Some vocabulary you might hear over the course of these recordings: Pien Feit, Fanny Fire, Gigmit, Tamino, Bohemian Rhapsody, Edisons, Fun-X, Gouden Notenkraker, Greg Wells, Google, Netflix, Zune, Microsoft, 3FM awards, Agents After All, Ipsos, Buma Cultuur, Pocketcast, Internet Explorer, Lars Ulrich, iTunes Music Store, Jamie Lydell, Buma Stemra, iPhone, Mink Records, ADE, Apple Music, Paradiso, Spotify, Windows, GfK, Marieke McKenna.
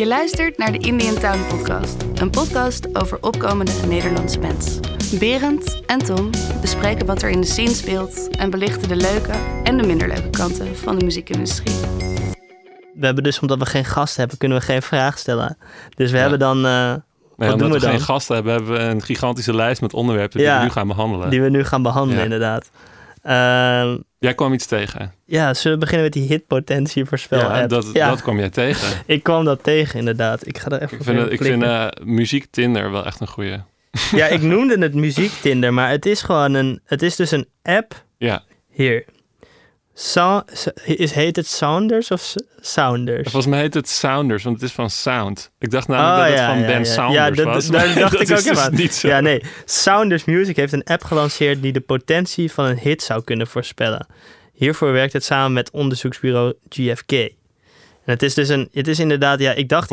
Je luistert naar de Indian Town podcast. Een podcast over opkomende Nederlandse bands. Berend en Tom bespreken wat er in de scene speelt en belichten de leuke en de minder leuke kanten van de muziekindustrie. We hebben dus, omdat we geen gast hebben, kunnen we geen vraag stellen. Dus we hebben dan... Omdat we geen gasten hebben, hebben we een gigantische lijst met onderwerpen die we nu gaan behandelen. Inderdaad. Jij kwam iets tegen. Ja, zullen we beginnen met die hitpotentievoorspel-app? Ja, dat kwam jij tegen. Ik kwam dat tegen, inderdaad. Ik ga er even Ik vind muziek Tinder wel echt een goeie. Ja, ik noemde het muziek Tinder, maar het is gewoon het is dus een app. Ja. Hier. Heet het Sounders of Sounders? Volgens mij heet het Sounders, want het is van Sound. Ik dacht namelijk Sounders was. Daar dacht ik ook dus aan. Niet zo. Ja, nee. Sounders Music heeft een app gelanceerd die de potentie van een hit zou kunnen voorspellen. Hiervoor werkt het samen met onderzoeksbureau GfK. En het is dus volgens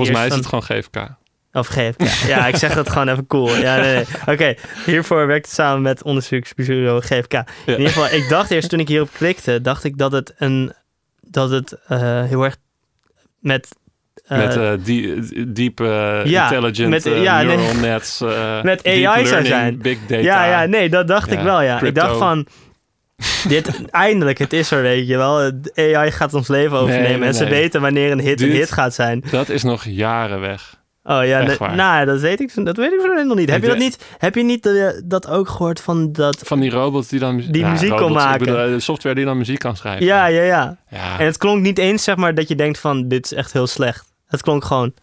mij is het gewoon GfK. Of GfK. Ja, ik zeg dat gewoon even cool. Ja, nee. Oké, hiervoor werkte samen met onderzoeksbureau GfK. Ja. In ieder geval, ik dacht eerst toen ik hierop klikte, dacht ik dat het heel erg intelligent neural nets... met AI zou zijn. Big data. Dat dacht ik wel. Crypto. Ik dacht van... Eindelijk, het is er, weet je wel. AI gaat ons leven overnemen. Ze weten wanneer een hit gaat zijn. Dat is nog jaren weg. Oh ja, dat weet ik van hen nog niet. Heb je niet dat ook gehoord van dat... Van die robots die dan muziek kon maken. De software die dan muziek kan schrijven. Ja. En het klonk niet eens, zeg maar, dat je denkt van dit is echt heel slecht. Het klonk gewoon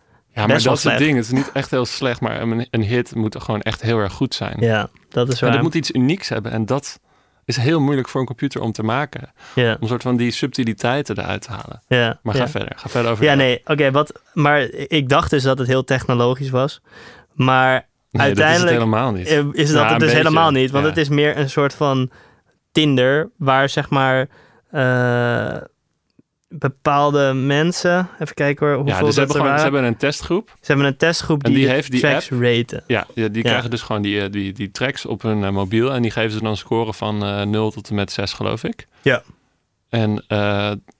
best wel slecht. Het ding. Het is niet echt heel slecht, maar een hit moet gewoon echt heel erg goed zijn. Ja, dat is waar. En het moet iets unieks hebben en dat is heel moeilijk voor een computer om te maken. Ja. Om een soort van die subtiliteiten eruit te halen. Ja. Maar ga verder over. Ja, nee, maar ik dacht dus dat het heel technologisch was. Maar uiteindelijk... dat is het helemaal niet. Want het is meer een soort van Tinder, waar zeg maar... bepaalde mensen... Even kijken hoor, hoeveel ze hebben een testgroep. Ze hebben een testgroep die heeft die tracks raten. Die krijgen dus gewoon die tracks op hun mobiel. En die geven ze dan een score van 0 tot en met 6, geloof ik. Ja. En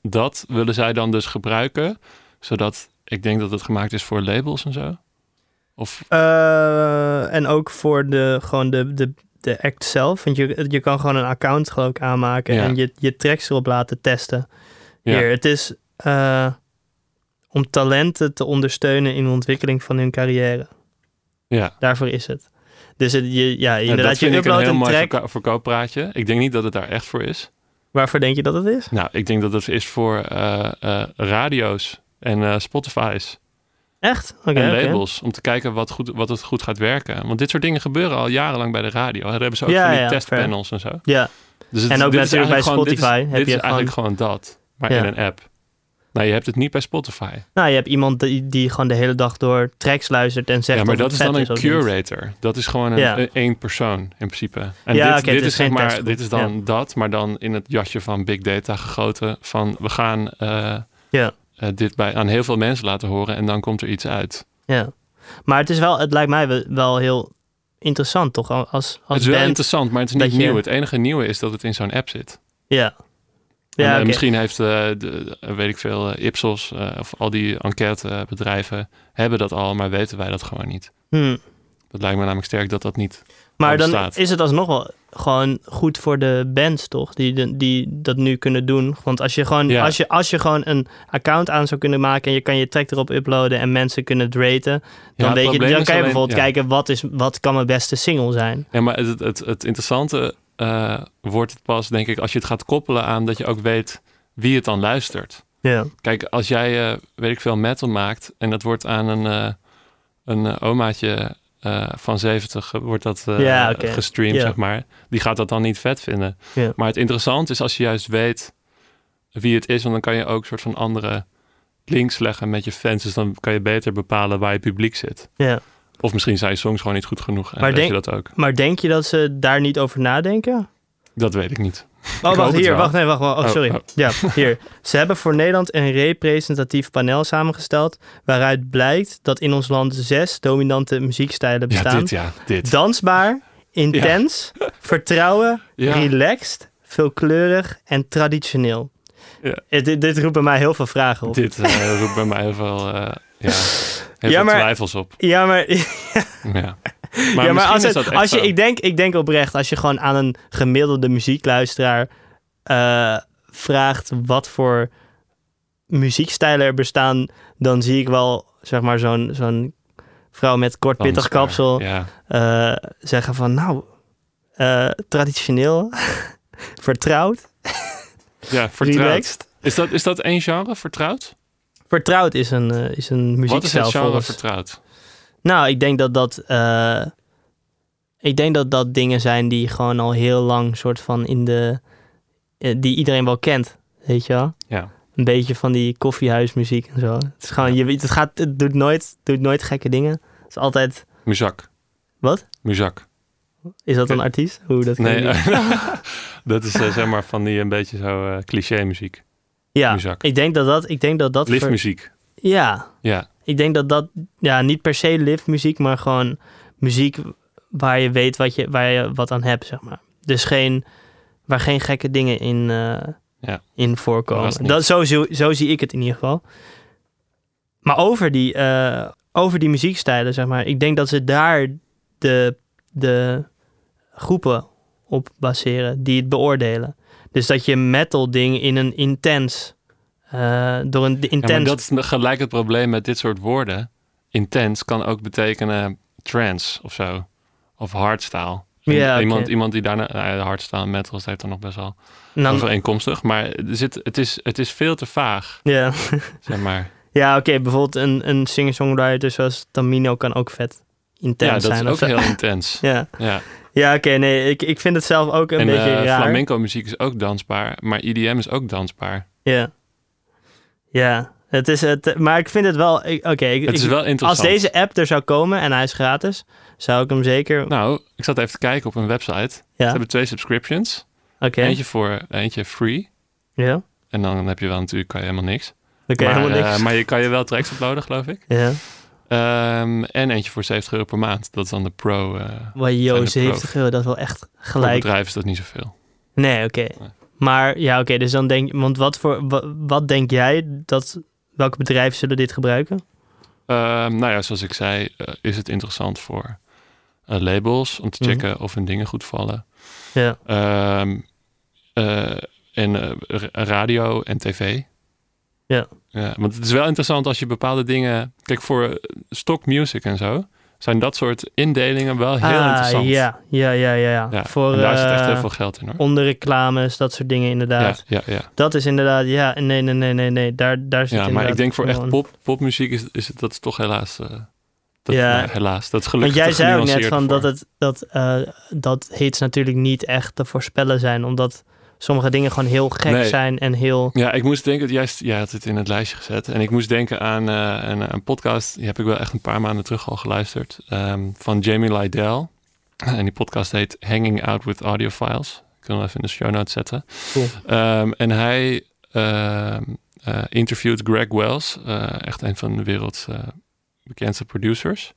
dat willen zij dan dus gebruiken. Zodat, ik denk dat het gemaakt is voor labels en zo. Of... en ook voor de act zelf. Want je kan gewoon een account, geloof ik, aanmaken. Ja. En je tracks erop laten testen. Ja. Hier, het is om talenten te ondersteunen in de ontwikkeling van hun carrière. Ja. Daarvoor is het. Dus inderdaad, je uploadt een track. Mooi verkooppraatje. Ik denk niet dat het daar echt voor is. Waarvoor denk je dat het is? Nou, ik denk dat het is voor radio's en Spotify's. Echt? En labels. Om te kijken wat het goed gaat werken. Want dit soort dingen gebeuren al jarenlang bij de radio. Daar hebben ze ook van die testpanels en zo. Ja. Dus ook natuurlijk bij Spotify. Dit is eigenlijk gewoon dat. Maar in een app. Nou, je hebt het niet bij Spotify. Nou, je hebt iemand die gewoon de hele dag door tracks luistert en zegt... Ja, maar dat is dan een curator. Dat is gewoon één persoon in principe. En dit is dan maar dan in het jasje van Big Data gegoten. Van, we gaan dit aan heel veel mensen laten horen en dan komt er iets uit. Ja, maar het lijkt mij wel heel interessant, toch? Als het is wel interessant, maar het is niet nieuw. Het enige nieuwe is dat het in zo'n app zit. Ja. En, misschien heeft, weet ik veel, Ipsos of al die enquêtebedrijven hebben dat al, maar weten wij dat gewoon niet. Dat lijkt me namelijk sterk dat niet maar dan staat. Is het alsnog wel gewoon goed voor de bands, toch? Die dat nu kunnen doen. Want als je gewoon een account aan zou kunnen maken en je kan je track erop uploaden en mensen kunnen het raten, dan kan je bijvoorbeeld kijken wat kan mijn beste single zijn. Ja, maar het interessante... wordt het pas, denk ik, als je het gaat koppelen aan dat je ook weet wie het dan luistert. Yeah. Kijk, als jij, weet ik veel, metal maakt en dat wordt aan een omaatje van 70 wordt dat gestreamd, zeg maar. Die gaat dat dan niet vet vinden. Yeah. Maar het interessante is als je juist weet wie het is, want dan kan je ook een soort van andere links leggen met je fans. Dus dan kan je beter bepalen waar je publiek zit. Ja. Yeah. Of misschien zijn songs gewoon niet goed genoeg. Maar denk je dat ze daar niet over nadenken? Dat weet ik niet. Oh, sorry. Oh. Ja, hier. Ze hebben voor Nederland een representatief panel samengesteld... waaruit blijkt dat in ons land 6 dominante muziekstijlen bestaan. Dit. Dansbaar, intens, vertrouwen, relaxed, veelkleurig en traditioneel. Ja. Dit roept bij mij heel veel vragen op. Dit roept bij mij heel veel... Ja, heel veel twijfels op. Ja, maar... ja. Maar, ja, maar als je ik denk oprecht, als je gewoon aan een gemiddelde muziekluisteraar vraagt wat voor muziekstijlen er bestaan, dan zie ik wel, zeg maar, zo'n vrouw met kort pittig kapsel zeggen van, traditioneel, vertrouwd. Ja, vertrouwd. Is dat één genre, vertrouwd? Vertrouwd is een muziekstijl. Wat is het genre vertrouwd? Nou, ik denk dat dingen zijn die gewoon al heel lang soort van die iedereen wel kent, weet je wel? Ja. Een beetje van die koffiehuismuziek en zo. Het is gewoon, het doet nooit gekke dingen. Het is altijd... Muzak. Wat? Muzak. Is dat een artiest? Hoe dat kan nee, dat is zeg maar van die een beetje zo cliché muziek. Ja, muzak. Ik denk dat dat... Liftmuziek. Ja. Ja. Ik denk dat dat, ja, niet per se live muziek, maar gewoon muziek waar je weet waar je wat aan hebt, zeg maar. Dus waar geen gekke dingen in voorkomen. Dat, zo zie ik het in ieder geval. Maar over die muziekstijlen, zeg maar, ik denk dat ze daar de groepen op baseren die het beoordelen. Dus dat je metal ding in een intens... Ja, maar dat is gelijk het probleem met dit soort woorden. Intens kan ook betekenen trance of zo. Of hardstyle. Ja, iemand die daarna... hardstyle en metal, dat heeft dan nog best wel overeenkomstig. Maar het is veel te vaag. Ja, zeg maar. Ja, oké. Bijvoorbeeld een singer-songwriter zoals Tamino kan ook vet intens zijn. Ja, dat is ook heel intens. Ja. Ja, oké. Nee, ik vind het zelf ook een beetje raar. Flamenco muziek is ook dansbaar. Maar EDM is ook dansbaar. Ja. Ja, het is het. Maar ik vind het wel... het is wel interessant. Als deze app er zou komen en hij is gratis, zou ik hem zeker... Nou, ik zat even te kijken op een website. Ja. Ze hebben 2 subscriptions. Okay. Eentje free. Ja. En dan heb je wel natuurlijk kan je helemaal niks. Maar je kan je wel tracks uploaden, geloof ik. Ja. En eentje voor €70 per maand. Dat is dan de pro. Wow, €70, dat is wel echt gelijk. Voor bedrijven is dat niet zoveel. Nee, oké. Maar ja, oké, dus dan denk je... Want wat denk jij dat... Welke bedrijven zullen dit gebruiken? Nou ja, zoals ik zei... is het interessant voor labels... om te checken of hun dingen goed vallen. Ja. En radio en tv. Ja. Ja. Want het is wel interessant als je bepaalde dingen... Kijk, voor stock music en zo... zijn dat soort indelingen wel heel interessant. Ja. En daar zit echt heel veel geld in, hoor. Onderreclames, dat soort dingen inderdaad. Ja. Dat is inderdaad, nee. Daar zit inderdaad... Ja, maar ik denk voor echt popmuziek is het, dat is toch helaas... helaas, dat is gelukkig. Want jij zei ook net van dat hits natuurlijk niet echt te voorspellen zijn, omdat sommige dingen gewoon heel gek zijn en heel... Ja, ik moest denken... Jij had het in het lijstje gezet. En ik moest denken aan een podcast... Die heb ik wel echt een paar maanden terug al geluisterd. Van Jamie Lydell. En die podcast heet Hanging Out with Audiophiles. Ik kan hem even in de show notes zetten. Cool. En hij interviewt Greg Wells. Echt een van de werelds bekendste producers.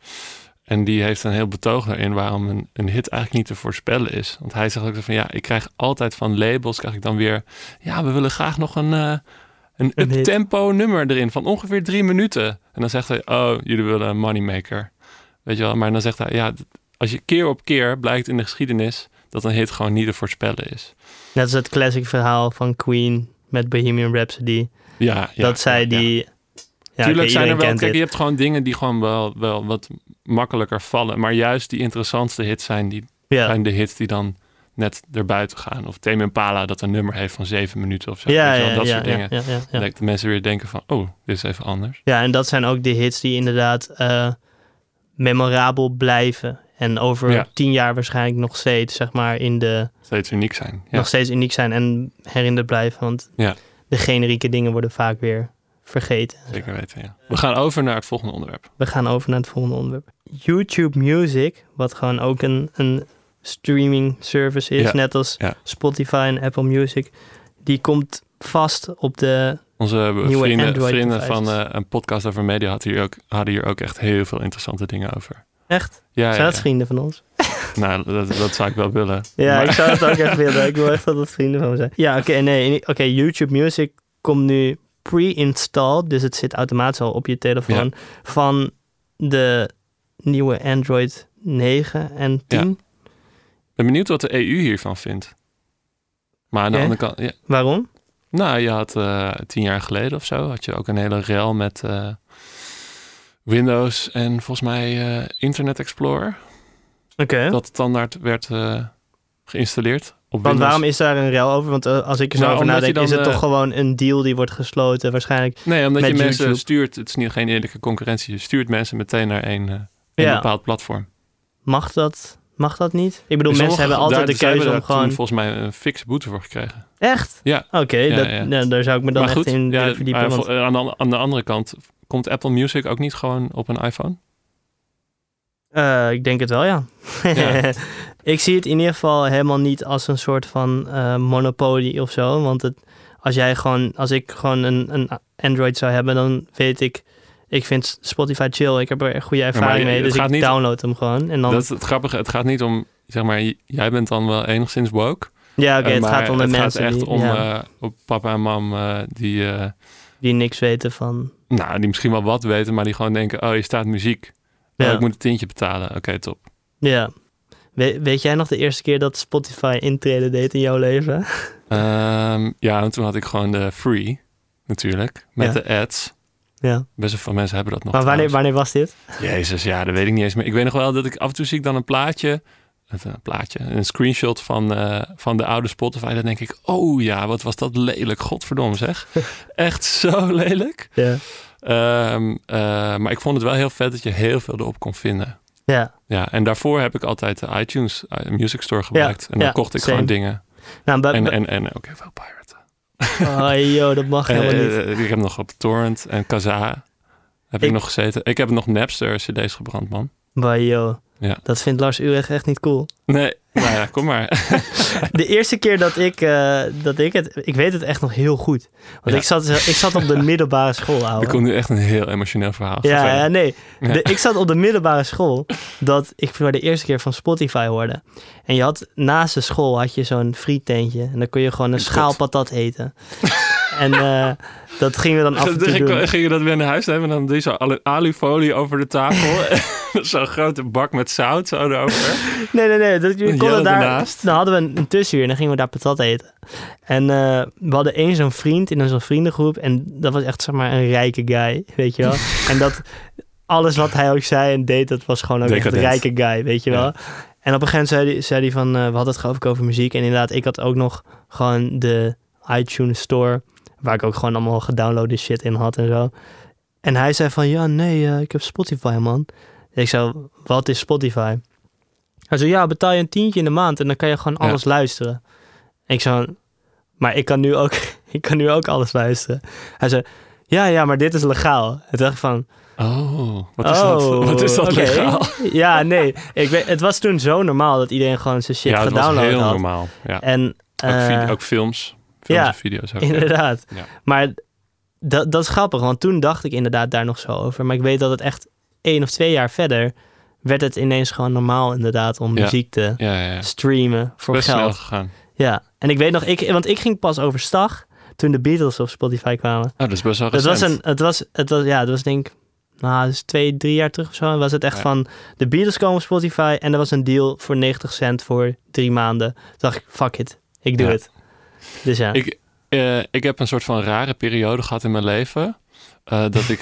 En die heeft een heel betoog daarin waarom een hit eigenlijk niet te voorspellen is. Want hij zegt ook van ik krijg altijd van labels, krijg ik dan weer... Ja, we willen graag nog een up-tempo nummer erin van ongeveer 3 minuten. En dan zegt hij, oh, jullie willen een moneymaker. Weet je wel, maar dan zegt hij, ja, als je keer op keer blijkt in de geschiedenis... dat een hit gewoon niet te voorspellen is. Net als het classic verhaal van Queen met Bohemian Rhapsody. Ja, dat zij die... Ja. Ja, tuurlijk zijn er wel... Kijk, je hebt gewoon dingen die gewoon wel wat makkelijker vallen. Maar juist die interessantste hits zijn, zijn de hits die dan net erbuiten gaan. Of Tame Impala dat een nummer heeft van 7 minuten of zo. Dat soort dingen. Ja. Dat de mensen weer denken van, oh, dit is even anders. Ja, en dat zijn ook de hits die inderdaad memorabel blijven. En over 10 jaar waarschijnlijk nog steeds, zeg maar, steeds uniek zijn. Ja. Nog steeds uniek zijn en herinnerd blijven. Want de generieke dingen worden vaak weer... vergeten. Zeker weten, ja. We gaan over naar het volgende onderwerp. YouTube Music, wat gewoon ook een streaming service is, net als Spotify en Apple Music, die komt vast op de nieuwe vrienden van een podcast over media hadden hier ook echt heel veel interessante dingen over. Echt? Ja, zijn dat vrienden van ons? Nou, dat zou ik wel willen. Ja, maar... ik zou het ook echt willen. Ik wil echt dat vrienden van me zijn. Ja, oké, YouTube Music komt nu pre-installed, dus het zit automatisch al op je telefoon, ja, van de nieuwe Android 9 en 10. Ja. Ik ben benieuwd wat de EU hiervan vindt. Maar aan de andere kant... Ja. Waarom? Nou, je had 10 jaar geleden of zo, had je ook een hele rel met Windows en volgens mij Internet Explorer. Okay. Dat standaard werd geïnstalleerd. Want waarom is daar een rel over? Want als ik er zo over nadenk, dan, is het toch gewoon een deal die wordt gesloten waarschijnlijk. Nee, omdat je mensen YouTube stuurt, het is niet geen eerlijke concurrentie. Je stuurt mensen meteen naar een bepaald platform. Mag dat niet? Ik bedoel, mensen hebben altijd de keuze om gewoon... volgens mij een fikse boete voor gekregen. Echt? Ja. Oké, nou, daar zou ik me dan echt in verdiepen. Maar want... aan de andere kant, komt Apple Music ook niet gewoon op een iPhone? Ik denk het wel, ja. Ik zie het in ieder geval helemaal niet als een soort van monopolie of zo. Want als ik gewoon een Android zou hebben, dan weet ik... Ik vind Spotify chill. Ik heb er goede ervaring mee. Dus ik download hem gewoon. En dan... Dat is het grappige. Het gaat niet om... Zeg maar, jij bent dan wel enigszins woke. Ja, oké. Het gaat om de mensen die... Het gaat echt om papa en mam die... Die niks weten van... Nou, die misschien wel wat weten, maar die gewoon denken... Oh, hier staat muziek. Ja. Oh, ik moet een tientje betalen. Oké, top. Ja. Weet jij nog de eerste keer dat Spotify intreden deed in jouw leven? En toen had ik gewoon de free, natuurlijk. Met de ads... Ja. Best wel veel mensen hebben dat nog. Maar wanneer was dit? Jezus, ja, dat weet ik niet eens meer. Ik weet nog wel dat ik af en toe zie ik dan een screenshot van de oude Spotify. Dan denk ik, oh ja, wat was dat lelijk. Godverdomme zeg. Echt zo lelijk. Ja. Maar ik vond het wel heel vet dat je heel veel erop kon vinden. Ja. Ja, en daarvoor heb ik altijd de iTunes Music Store gebruikt. Ja. En dan kocht ik gewoon dingen. Nou, en ook heel veel piraten. Oh joh, dat mag helemaal niet. Ik heb nog op Torrent en Kazaa heb ik nog gezeten. Ik heb nog Napster cd's gebrand, man. Bah joh, dat vindt Lars Ulrich echt niet cool. Nee, nou ja, kom maar. De eerste keer Ik weet het echt nog heel goed. Want ik zat op de middelbare school, ouwe. Ik kom nu echt een heel emotioneel verhaal. Ja. Ik zat op de middelbare school dat ik voor de eerste keer van Spotify hoorde. En je had naast de school zo'n frieteentje. En dan kon je gewoon een schaal patat eten. En dat gingen we dan af en toe doen. Gingen we dat weer naar huis nemen en dan deed zo alufolie over de tafel. Zo'n grote bak met zout zo erover. Nee. Dan hadden we een tussenuur en dan gingen we daar patat eten. En we hadden eens zo'n vriend in zo'n vriendengroep. En dat was echt, zeg maar, een rijke guy, weet je wel. En dat alles wat hij ook zei en deed, dat was gewoon ook echt een rijke guy, weet je wel. Ja. En op een gegeven moment zei hij van, we hadden het geloof ik over muziek. En inderdaad, ik had ook nog gewoon de iTunes Store, waar ik ook gewoon allemaal gedownloade shit in had en zo. En hij zei van, ik heb Spotify, man. En ik zo, wat is Spotify? Hij zei, betaal je een tientje in de maand en dan kan je gewoon alles luisteren. En ik zo, maar ik kan nu ook alles luisteren. Hij zei, ja, maar dit is legaal. En toen dacht ik van... Wat is dat legaal? Ja, nee. Het was toen zo normaal dat iedereen gewoon zijn shit gedownload had. Ja, het was heel normaal. Ja. En, ook films. Ja, video's ook, inderdaad. Ja. Maar dat is grappig, want toen dacht ik inderdaad daar nog zo over. Maar ik weet dat het echt 1 of 2 jaar verder werd het ineens gewoon normaal inderdaad om muziek te streamen voor best geld. Snel gegaan. Ja, en ik weet nog, want ik ging pas overstag toen de Beatles op Spotify kwamen. Oh, dat is best wel recent. Het was denk ik, dus 2-3 jaar terug of zo. En was het echt van, de Beatles komen op Spotify en er was een deal voor 90 cent voor 3 maanden. Toen dacht ik, fuck it, ik doe het. Dus ja. Ik heb een soort van rare periode gehad in mijn leven. Dat ik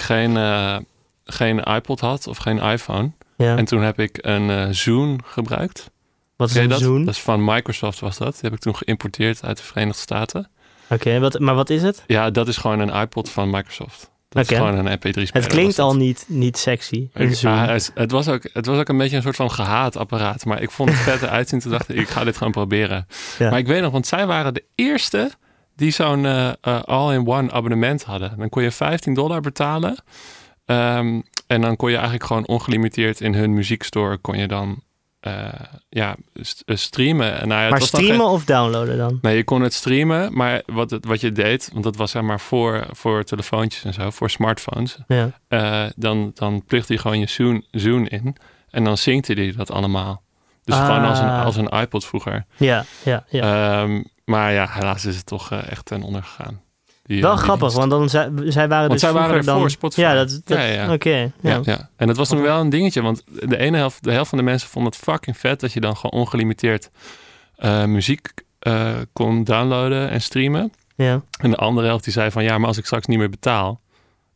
geen iPod had of geen iPhone. Ja. En toen heb ik een Zune gebruikt. Wat is een Zune? Dat is van Microsoft was dat. Die heb ik toen geïmporteerd uit de Verenigde Staten. Oké, maar wat is het? Ja, dat is gewoon een iPod van Microsoft. Dat is gewoon een MP3-speler. Het klinkt al niet sexy. Het was ook een beetje een soort van gehaat apparaat. Maar ik vond het vet eruit zien. Toen dacht ik ga dit gewoon proberen. Ja. Maar ik weet nog, want zij waren de eerste die zo'n all-in-one abonnement hadden. Dan kon je $15 betalen. En dan kon je eigenlijk gewoon ongelimiteerd in hun muziekstore kon je dan streamen. Maar was streamen of downloaden dan? Nee, je kon het streamen, maar wat je deed, want dat was zeg maar voor telefoontjes en zo, voor smartphones. Ja. Dan plucht hij gewoon je Zune in en dan zingt hij dat allemaal. Dus gewoon als een iPod vroeger. Ja. Maar ja, helaas is het toch echt ten onder gegaan. Wel grappig, want dan zij waren voor Spotify. Ja, dat. Oké. Ja. Ja. En dat was toen wel een dingetje, want de helft van de mensen vond het fucking vet dat je dan gewoon ongelimiteerd muziek kon downloaden en streamen. Ja. En de andere helft die zei van ja, maar als ik straks niet meer betaal,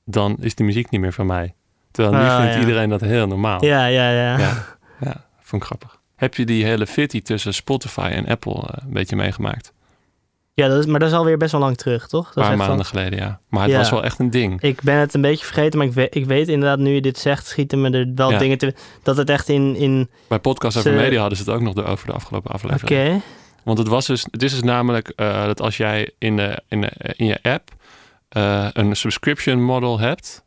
dan is de muziek niet meer van mij. Terwijl nu vindt iedereen dat heel normaal. Ja, vond ik grappig. Heb je die hele fitty tussen Spotify en Apple een beetje meegemaakt? Ja, maar dat is alweer best wel lang terug, toch? Dat een paar maanden geleden, ja. Maar het was wel echt een ding. Ik ben het een beetje vergeten, maar ik weet inderdaad, nu je dit zegt, schieten me er wel dingen te... Dat het echt in... Bij Podcast over Media hadden ze het ook nog over de afgelopen aflevering. Oké. Want het is dus namelijk dat als jij in je app een subscription model hebt...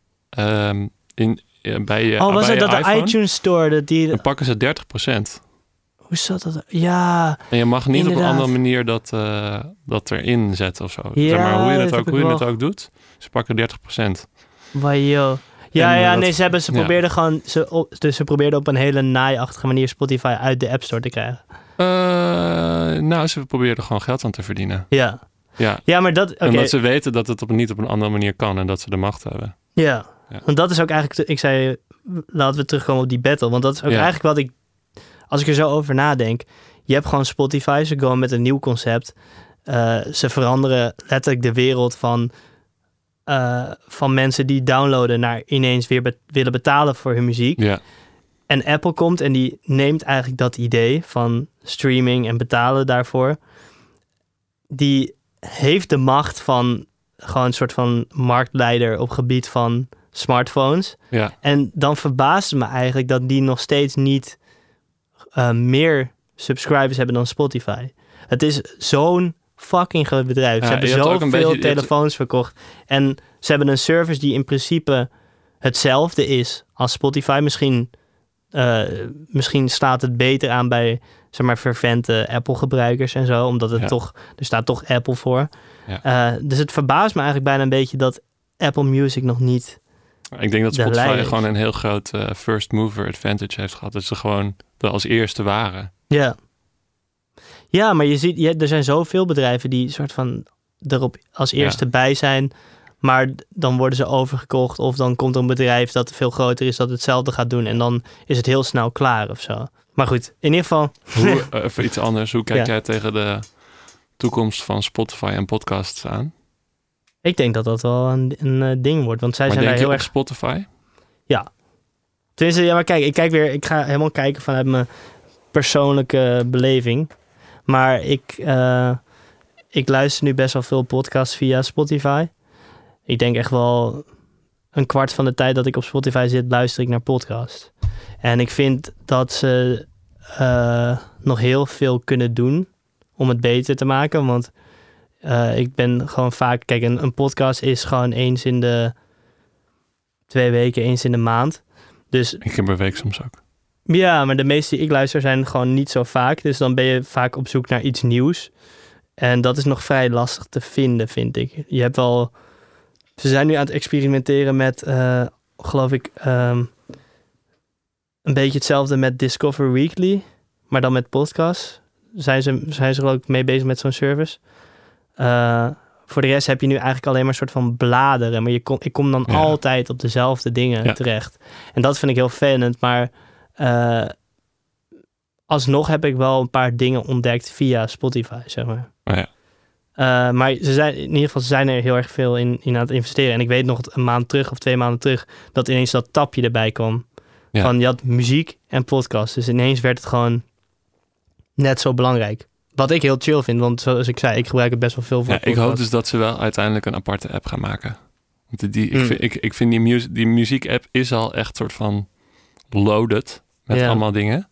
bij je iPhone, de iTunes Store? Dan pakken ze 30%. Hoe zat dat? Ja. En je mag niet inderdaad op een andere manier dat erin zetten of zo. Ja, zeg maar hoe je het ook doet. Ze pakken 30%. Wajo. Ze probeerden op een hele naaiachtige manier Spotify uit de App Store te krijgen. Ze probeerden gewoon geld aan te verdienen. Ja, maar dat... Okay. Omdat ze weten dat het niet op een andere manier kan en dat ze de macht hebben. Ja. Want dat is ook eigenlijk... Ik zei, laten we terugkomen op die battle. Want dat is ook eigenlijk wat ik... Als ik er zo over nadenk, je hebt gewoon Spotify, ze komen met een nieuw concept. Ze veranderen letterlijk de wereld van mensen die downloaden naar ineens weer willen betalen voor hun muziek. Ja. En Apple komt en die neemt eigenlijk dat idee van streaming en betalen daarvoor. Die heeft de macht van gewoon een soort van marktleider op gebied van smartphones. Ja. En dan verbaast het me eigenlijk dat die nog steeds niet... meer subscribers hebben dan Spotify. Het is zo'n fucking groot bedrijf. Ja, ze hebben zoveel telefoons verkocht. En ze hebben een service die in principe hetzelfde is als Spotify. Misschien staat het beter aan bij, zeg maar, fervente Apple-gebruikers en zo. Omdat het toch... Er staat toch Apple voor. Ja. Dus het verbaast me eigenlijk bijna een beetje dat Apple Music nog niet... Ik denk dat Spotify gewoon een heel groot first mover advantage heeft gehad. Dat ze gewoon als eerste waren. Ja. Ja, maar je ziet, er zijn zoveel bedrijven die soort van erop als eerste bij zijn. Maar dan worden ze overgekocht. Of dan komt er een bedrijf dat veel groter is dat hetzelfde gaat doen. En dan is het heel snel klaar of zo. Maar goed, in ieder geval... Even iets anders. Hoe kijk jij tegen de toekomst van Spotify en podcasts aan? Ik denk dat dat wel een ding wordt. Want zij maar zijn daar heel erg... Spotify? Ja. Tenminste, ja, maar kijk, ik ga helemaal kijken vanuit mijn persoonlijke beleving. Maar ik luister nu best wel veel podcasts via Spotify. Ik denk echt wel 25% van de tijd dat ik op Spotify zit, luister ik naar podcasts. En ik vind dat ze nog heel veel kunnen doen om het beter te maken. Want ik ben gewoon vaak... Kijk, een podcast is gewoon eens in de 2 weken, eens in de maand. Dus, ik heb een week soms ook. Ja, maar de meeste die ik luister zijn gewoon niet zo vaak. Dus dan ben je vaak op zoek naar iets nieuws. En dat is nog vrij lastig te vinden, vind ik. Je hebt wel... Ze zijn nu aan het experimenteren met, geloof ik... een beetje hetzelfde met Discover Weekly. Maar dan met podcasts. Zijn ze geloof ik mee bezig met zo'n service. Voor de rest heb je nu eigenlijk alleen maar een soort van bladeren. Maar ik kom dan altijd op dezelfde dingen terecht. En dat vind ik heel vervelend. Maar alsnog heb ik wel een paar dingen ontdekt via Spotify, zeg maar. Oh ja. Maar in ieder geval zijn er heel erg veel in aan het investeren. En ik weet nog een maand terug of 2 maanden terug dat ineens dat tapje erbij kwam. Ja. Van je had muziek en podcast. Dus ineens werd het gewoon net zo belangrijk. Wat ik heel chill vind, want zoals ik zei, ik gebruik het best wel veel voor. Ja, ik hoop dus dat ze wel uiteindelijk een aparte app gaan maken. Want ik vind die muziek-app is al echt soort van loaded met allemaal dingen.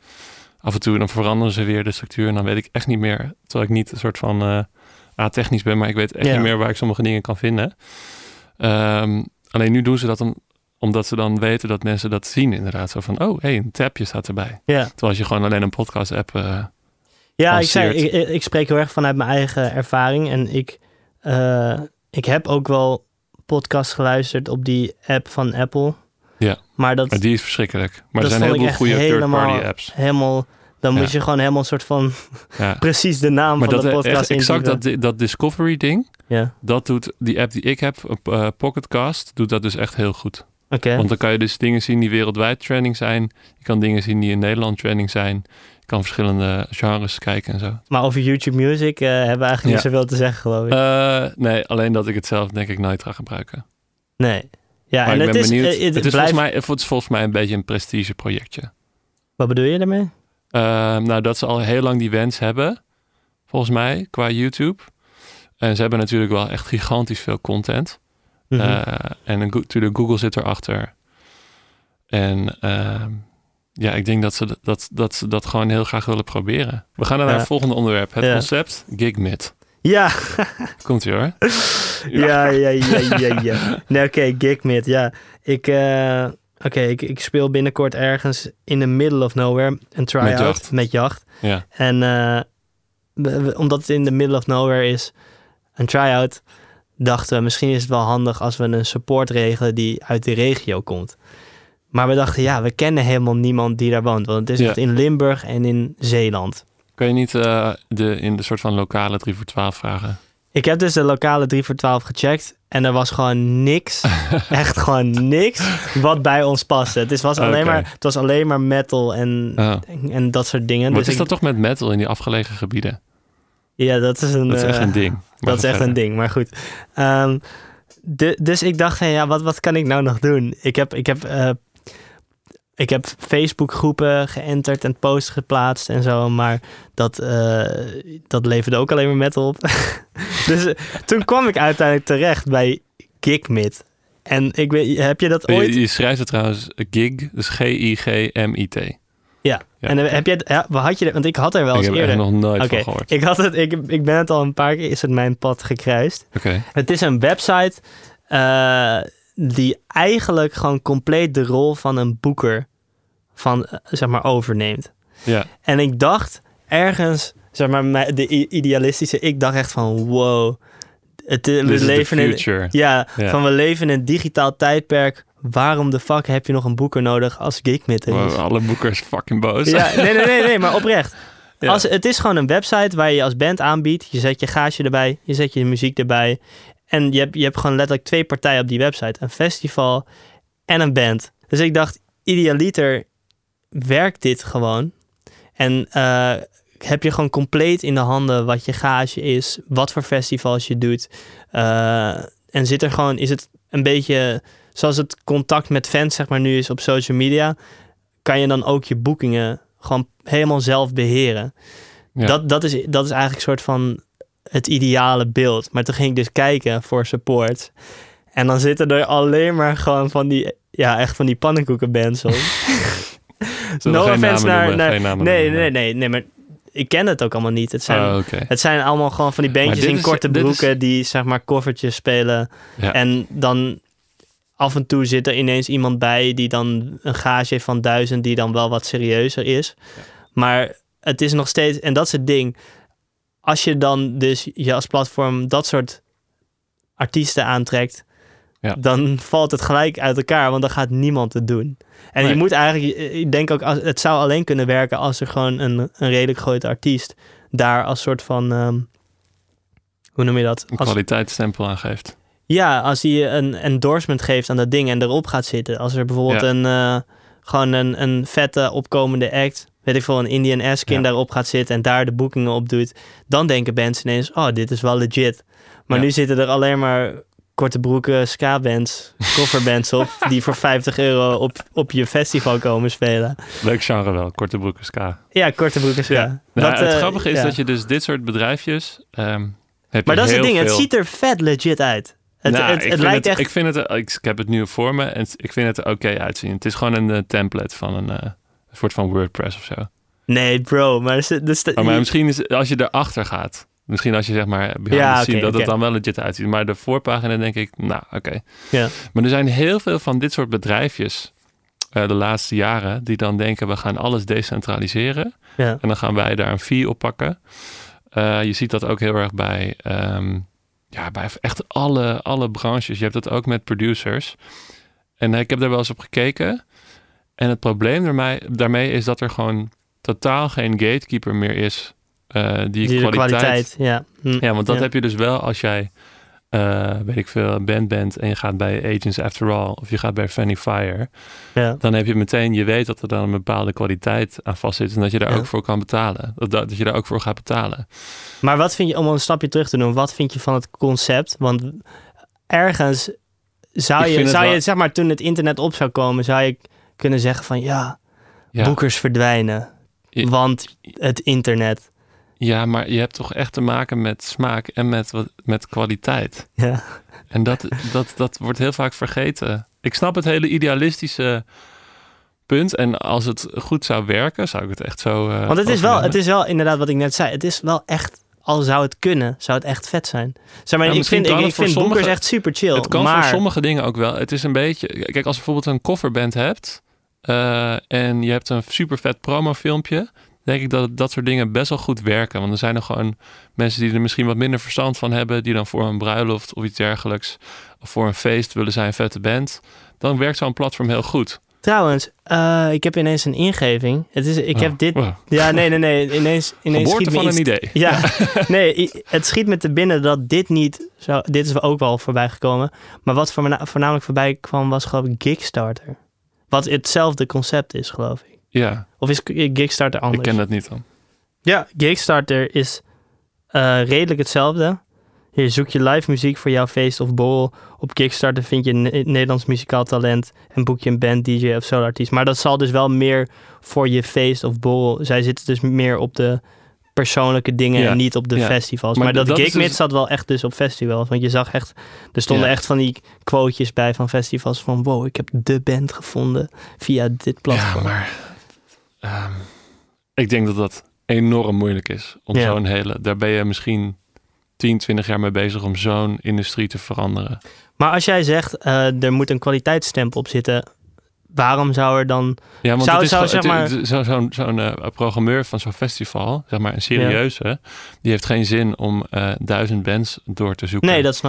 Af en toe dan veranderen ze weer de structuur en dan weet ik echt niet meer. Terwijl ik niet een soort van technisch ben, maar ik weet echt niet meer waar ik sommige dingen kan vinden. Alleen nu doen ze dat omdat ze dan weten dat mensen dat zien inderdaad. Zo van, een tabje staat erbij. Yeah. Terwijl als je gewoon alleen een podcast-app... Ja, ik spreek heel erg vanuit mijn eigen ervaring. En ik heb ook wel podcasts geluisterd op die app van Apple. Ja, maar die is verschrikkelijk. Maar er zijn heel veel goede third-party apps. Helemaal, Dan moet je gewoon helemaal een soort van... precies de naam maar van dat, de podcast in. Exact dat Discovery ding. Ja. Dat doet die app die ik heb op Pocketcast. Doet dat dus echt heel goed. Okay. Want dan kan je dus dingen zien die wereldwijd trending zijn. Je kan dingen zien die in Nederland trending zijn. Je kan verschillende genres kijken en zo. Maar over YouTube Music hebben we eigenlijk niet zoveel te zeggen, geloof ik. Nee, alleen dat ik het zelf denk ik nooit ga gebruiken. Nee. Ja, maar en ik ben benieuwd. Het is volgens mij een beetje een prestige projectje. Wat bedoel je daarmee? Nou, dat ze al heel lang die wens hebben, volgens mij, qua YouTube. En ze hebben natuurlijk wel echt gigantisch veel content. Mm-hmm. En natuurlijk Google zit erachter. En ik denk dat ze dat gewoon heel graag willen proberen. We gaan naar het volgende onderwerp. Het concept Gigmit. Ja. Komt-ie hoor. Ja. Nee, oké, Gigmit, ja. Ik speel binnenkort ergens in the middle of nowhere een try-out met jacht. Ja. En omdat het in the middle of nowhere is, een try-out, dachten we misschien is het wel handig als we een support regelen die uit de regio komt. Maar we dachten, we kennen helemaal niemand die daar woont. Want het is echt in Limburg en in Zeeland. Kun je niet in de soort van lokale 3 voor 12 vragen? Ik heb dus de lokale 3 voor 12 gecheckt. En er was gewoon niks. Echt gewoon niks wat bij ons paste. Het was alleen maar metal en dat soort dingen. Maar dus is dat toch met metal in die afgelegen gebieden? Ja, dat is echt een ding. Dat is echt een ding, maar goed. Dus ik dacht, wat kan ik nou nog doen? Ik heb Facebookgroepen geënterd en posts geplaatst en zo. Maar dat leverde ook alleen maar metal op. Dus toen kwam ik uiteindelijk terecht bij Gigmit. En ik weet, heb je dat ooit... Je schrijft het trouwens Gig, dus Gigmit. Ja. En heb jij... want ik had er wel eens eerder... Ik heb er nog nooit van gehoord. Ik ben het al een paar keer... Is het mijn pad gekruist. Okay. Het is een website... die eigenlijk gewoon compleet de rol van een boeker overneemt. Ja. En ik dacht ergens, de idealistische... Ik dacht echt van, wow. We leven in een digitaal tijdperk... Waarom de fuck heb je nog een boeker nodig als Gigmit er is? Wow, alle boekers fucking boos. Ja, nee, maar oprecht. Ja. Het is gewoon een website waar je als band aanbiedt. Je zet je gaasje erbij, je zet je muziek erbij. En je hebt gewoon letterlijk 2 partijen op die website. Een festival en een band. Dus ik dacht, idealiter werkt dit gewoon. En heb je gewoon compleet in de handen wat je gage is. Wat voor festivals je doet. En zit er gewoon, is het een beetje... Zoals het contact met fans nu is op social media... kan je dan ook je boekingen gewoon helemaal zelf beheren. Ja. Dat is eigenlijk een soort van het ideale beeld. Maar toen ging ik dus kijken voor support. En dan zitten er alleen maar gewoon van die... Ja, echt van die pannenkoekenbands op. No offense naar... Nee, maar... Ik ken het ook allemaal niet. Het zijn allemaal gewoon van die bandjes in korte broeken... die koffertjes spelen. Ja. En dan... Af en toe zit er ineens iemand bij die dan een gage heeft van 1000... die dan wel wat serieuzer is. Ja. Maar het is nog steeds... En dat is het ding. Als je dan dus je als platform dat soort artiesten aantrekt... Ja. Dan valt het gelijk uit elkaar, want dan gaat niemand het doen. En je moet eigenlijk... Ik denk ook, het zou alleen kunnen werken als er gewoon een redelijk grote artiest... daar als soort van... hoe noem je dat? Een kwaliteitsstempel aangeeft. Ja, als hij een endorsement geeft aan dat ding en erop gaat zitten. Als er bijvoorbeeld een vette opkomende act, weet ik veel, een Indian Askin daarop gaat zitten en daar de boekingen op doet. Dan denken bands ineens, oh, dit is wel legit. Maar nu zitten er alleen maar korte broeken, ska-bands, coverbands op, die voor €50 op je festival komen spelen. Leuk genre wel, korte broeken, ska. Ja, korte broeken, ska. Ja. Nou, het grappige is dat je dus dit soort bedrijfjes... maar dat is het ding, het ziet er vet legit uit. Ik heb het nu voor me en ik vind het er oké uitzien. Het is gewoon een template van een soort van WordPress of zo. Nee, bro. Maar misschien is, als je erachter gaat. Misschien als je het dan wel legit uitziet. Maar de voorpagina denk ik, oké. Ja. Maar er zijn heel veel van dit soort bedrijfjes de laatste jaren... die dan denken, we gaan alles decentraliseren. Ja. En dan gaan wij daar een fee op pakken. Je ziet dat ook heel erg bij... bij echt alle branches. Je hebt dat ook met producers. En ik heb daar wel eens op gekeken. En het probleem daarmee is dat er gewoon totaal geen gatekeeper meer is die kwaliteit. Ja. Ja, want dat heb je dus wel als jij weet ik veel, band bent en je gaat bij Agents After All of je gaat bij Fanny Fire, dan heb je meteen, je weet dat er dan een bepaalde kwaliteit aan vast zit en dat je daar ook voor kan betalen, dat je daar ook voor gaat betalen. Maar wat vind je, om een stapje terug te doen, wat vind je van het concept? Want ergens zou je zeg maar, toen het internet op zou komen, zou je kunnen zeggen van boekers verdwijnen, want het internet. Ja, maar je hebt toch echt te maken met smaak en met kwaliteit. Ja. En dat wordt heel vaak vergeten. Ik snap het hele idealistische punt. En als het goed zou werken, zou ik het echt zo... Want het is wel inderdaad wat ik net zei. Het is wel echt, al zou het kunnen, zou het echt vet zijn. Zeg maar, ik vind boekers echt super chill. Het kan voor sommige dingen ook wel. Het is een beetje... Kijk, als je bijvoorbeeld een coverband hebt... en je hebt een super vet promofilmpje... denk ik dat dat soort dingen best wel goed werken. Want er zijn er gewoon mensen die er misschien wat minder verstand van hebben... die dan voor een bruiloft of iets dergelijks... of voor een feest willen zijn, vette band. Dan werkt zo'n platform heel goed. Trouwens, ik heb ineens een ingeving. Ineens geboorte van een idee. Ja, nee, het schiet me te binnen dat dit niet... Zo, dit is ook wel voorbij gekomen. Maar wat voornamelijk voorbij kwam was geloof ik Gigstarter. Wat hetzelfde concept is, geloof ik. Ja. Of is Gigstarter anders? Ik ken dat niet dan. Ja, Gigstarter is redelijk hetzelfde. Hier zoek je live muziek voor jouw feest of borrel. Op Gigstarter vind je Nederlands muzikaal talent en boek je een band, DJ of solo-artiest. Maar dat zal dus wel meer voor je feest of borrel. Zij zitten dus meer op de persoonlijke dingen en niet op de festivals. Maar dat Gigmit dus... zat wel echt dus op festivals. Want je zag echt, er stonden echt van die quotejes bij van festivals van wow, ik heb de band gevonden via dit platform. Ja, maar... ik denk dat dat enorm moeilijk is om zo'n hele... Daar ben je misschien 10, 20 jaar mee bezig om zo'n industrie te veranderen. Maar als jij zegt, er moet een kwaliteitsstemp op zitten... Waarom zou er dan... Ja, want zo'n programmeur van zo'n festival, zeg maar een serieuze... Die heeft geen zin om 1000 bands door te zoeken. Nee, dat is...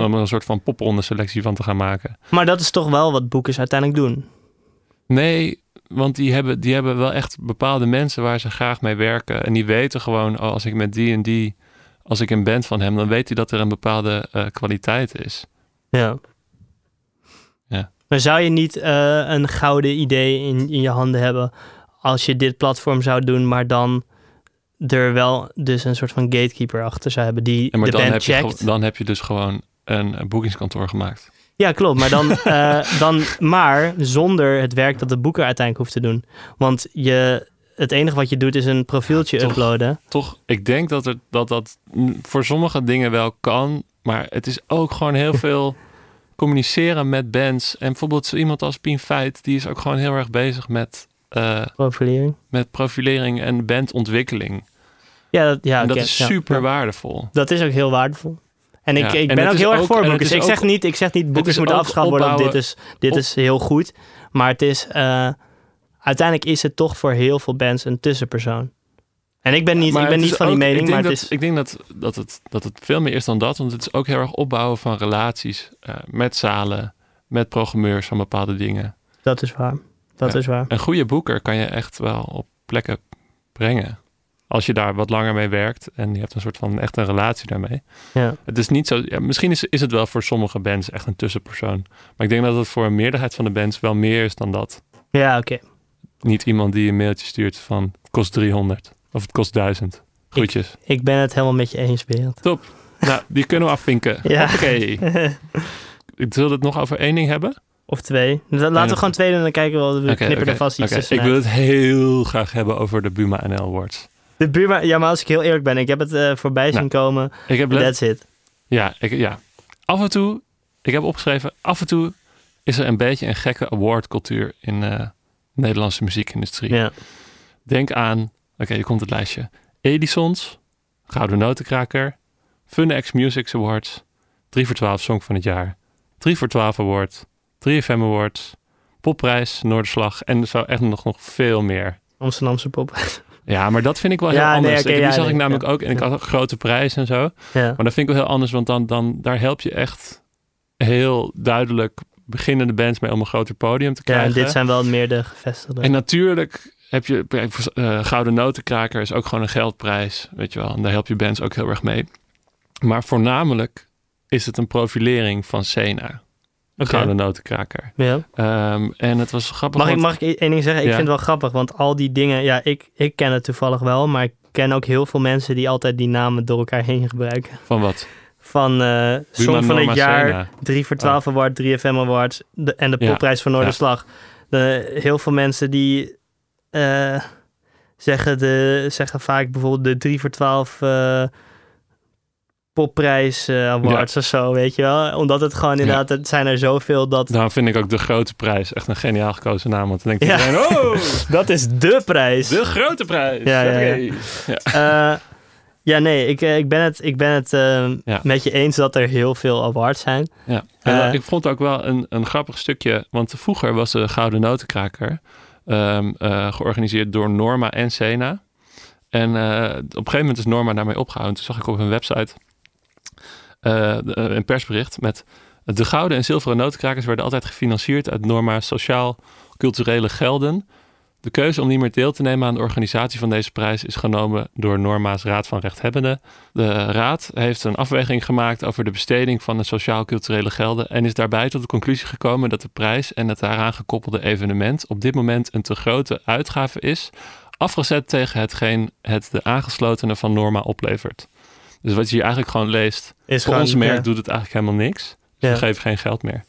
Om een soort van poprondeselectie van te gaan maken. Maar dat is toch wel wat boekers uiteindelijk doen? Nee... Want die hebben wel echt bepaalde mensen waar ze graag mee werken. En die weten gewoon, als ik met die en die... Als ik een band van hem, dan weet hij dat er een bepaalde kwaliteit is. Ja. Maar zou je niet een gouden idee in je handen hebben... als je dit platform zou doen, maar dan er wel dus een soort van gatekeeper achter zou hebben... die de band checkt? Dan heb je dus gewoon een boekingskantoor gemaakt. Ja, klopt. Maar dan zonder het werk dat de boeker uiteindelijk hoeft te doen. Want het enige wat je doet is een profieltje uploaden. Toch, ik denk dat voor sommige dingen wel kan. Maar het is ook gewoon heel veel communiceren met bands. En bijvoorbeeld zo iemand als Pien Feit, die is ook gewoon heel erg bezig met... profilering. Met profilering en bandontwikkeling. Dat is super waardevol. Dat is ook heel waardevol. En ik ben ook heel erg voor boekers. Ik zeg niet boekers moeten afgeschaft worden, want dit is heel goed. Maar het is, uiteindelijk is het toch voor heel veel bands een tussenpersoon. En ik ben niet van die mening. Ik denk dat het veel meer is dan dat. Want het is ook heel erg opbouwen van relaties met zalen, met programmeurs van bepaalde dingen. Dat is waar. Een goede boeker kan je echt wel op plekken brengen. Als je daar wat langer mee werkt en je hebt een soort van echt een relatie daarmee. Ja. Het is niet zo. Ja, misschien is het wel voor sommige bands echt een tussenpersoon. Maar ik denk dat het voor een meerderheid van de bands wel meer is dan dat. Ja, oké. Niet iemand die een mailtje stuurt van het kost 300 of het kost 1000. Groetjes. Ik ben het helemaal met je eens, Berend. Top. Nou, die kunnen we afvinken. Ja. Oké. Zullen we het nog over één ding hebben? Of twee. Laten we gewoon twee doen en dan kijken we wel. We knippen er vast iets tussen. Ik wil het heel graag hebben over de Buma NL Awards. De Buma, ja, maar als ik heel eerlijk ben, ik heb het voorbij zien komen. That's it. Ja. Af en toe is er een beetje een gekke awardcultuur in de Nederlandse muziekindustrie. Ja. Denk aan, hier komt het lijstje. Edisons, Gouden Notenkraker, Fun-X Music Awards, 3 voor 12 Song van het Jaar, 3 voor 12 Award, 3FM Awards, Popprijs, Noorderslag en zo echt nog veel meer. Amsterdamse Popprijs. Ja, maar dat vind ik wel heel anders. Die zag ik namelijk ook. En ik had ook grote prijs en zo. Ja. Maar dat vind ik wel heel anders. Want dan daar help je echt heel duidelijk beginnende bands mee om een groter podium te krijgen. Ja, en dit zijn wel meer de gevestigde. En natuurlijk heb je Gouden Notenkraker is ook gewoon een geldprijs, weet je wel. En daar help je bands ook heel erg mee. Maar voornamelijk is het een profilering van Sena. Okay. Gouden Notenkraker. Ja. En het was grappig. Mag ik één ding zeggen? Ik vind het wel grappig, want al die dingen... Ja, ik ken het toevallig wel, maar ik ken ook heel veel mensen die altijd die namen door elkaar heen gebruiken. Van wat? Van Song van het Jaar, 3 voor 12 Award, 3FM Awards en de Popprijs van Noorderslag. Ja. Heel veel mensen die zeggen vaak bijvoorbeeld de 3 voor 12... Popprijs awards of zo, weet je wel. Omdat het gewoon inderdaad, het zijn er zoveel dat... Daarom vind ik ook de grote prijs echt een geniaal gekozen naam. Want dan denk ik, oh! Dat is de prijs. De grote prijs. Ik ben het met je eens dat er heel veel awards zijn. Ja. Ik vond ook wel een grappig stukje, want vroeger was de Gouden Notenkraker georganiseerd door Norma en Sena. En op een gegeven moment is Norma daarmee opgehouden. Toen zag ik op hun website... een persbericht met... De gouden en zilveren notenkrakers werden altijd gefinancierd uit Norma's sociaal-culturele gelden. De keuze om niet meer deel te nemen aan de organisatie van deze prijs is genomen door Norma's Raad van Rechthebbenden. De Raad heeft een afweging gemaakt over de besteding van de sociaal-culturele gelden en is daarbij tot de conclusie gekomen dat de prijs en het daaraan gekoppelde evenement op dit moment een te grote uitgave is, afgezet tegen hetgeen het de aangeslotenen van Norma oplevert. Dus wat je hier eigenlijk gewoon leest... Is voor ons merk doet het eigenlijk helemaal niks. Dus we geven geen geld meer.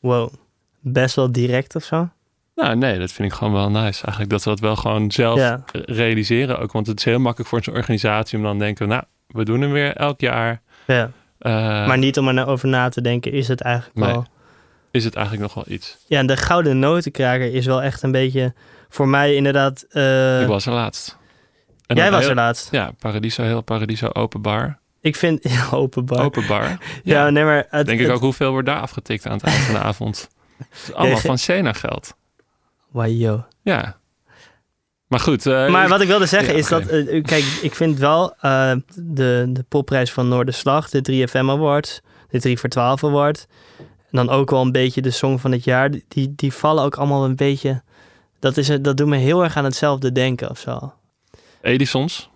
Wow. Best wel direct of zo? Nou nee, dat vind ik gewoon wel nice. Eigenlijk dat we dat wel gewoon zelf realiseren ook. Want het is heel makkelijk voor zo'n organisatie om dan te denken... Nou, we doen hem weer elk jaar. Ja. Maar niet om erover na te denken. Is het eigenlijk wel... Is het eigenlijk nog wel iets? Ja, en de Gouden Notenkraker is wel echt een beetje... Voor mij inderdaad... Ik was er laatst. En jij was er laatst. Ja, Paradiso, heel Paradiso, open bar. Ik vind... Ja, open bar. Open bar. Ja, nee, maar... Denk ik ook hoeveel wordt daar afgetikt aan het eind van de avond. Het is allemaal van Sena geld. Wajo. Ja. Maar goed. Maar wat ik wilde zeggen is dat... kijk, ik vind wel de popprijs van Noorderslag, de 3FM Awards, de 3 voor 12 Award, en dan ook wel een beetje de Song van het Jaar, die vallen ook allemaal een beetje... Dat doet me heel erg aan hetzelfde denken of zo. Edisons.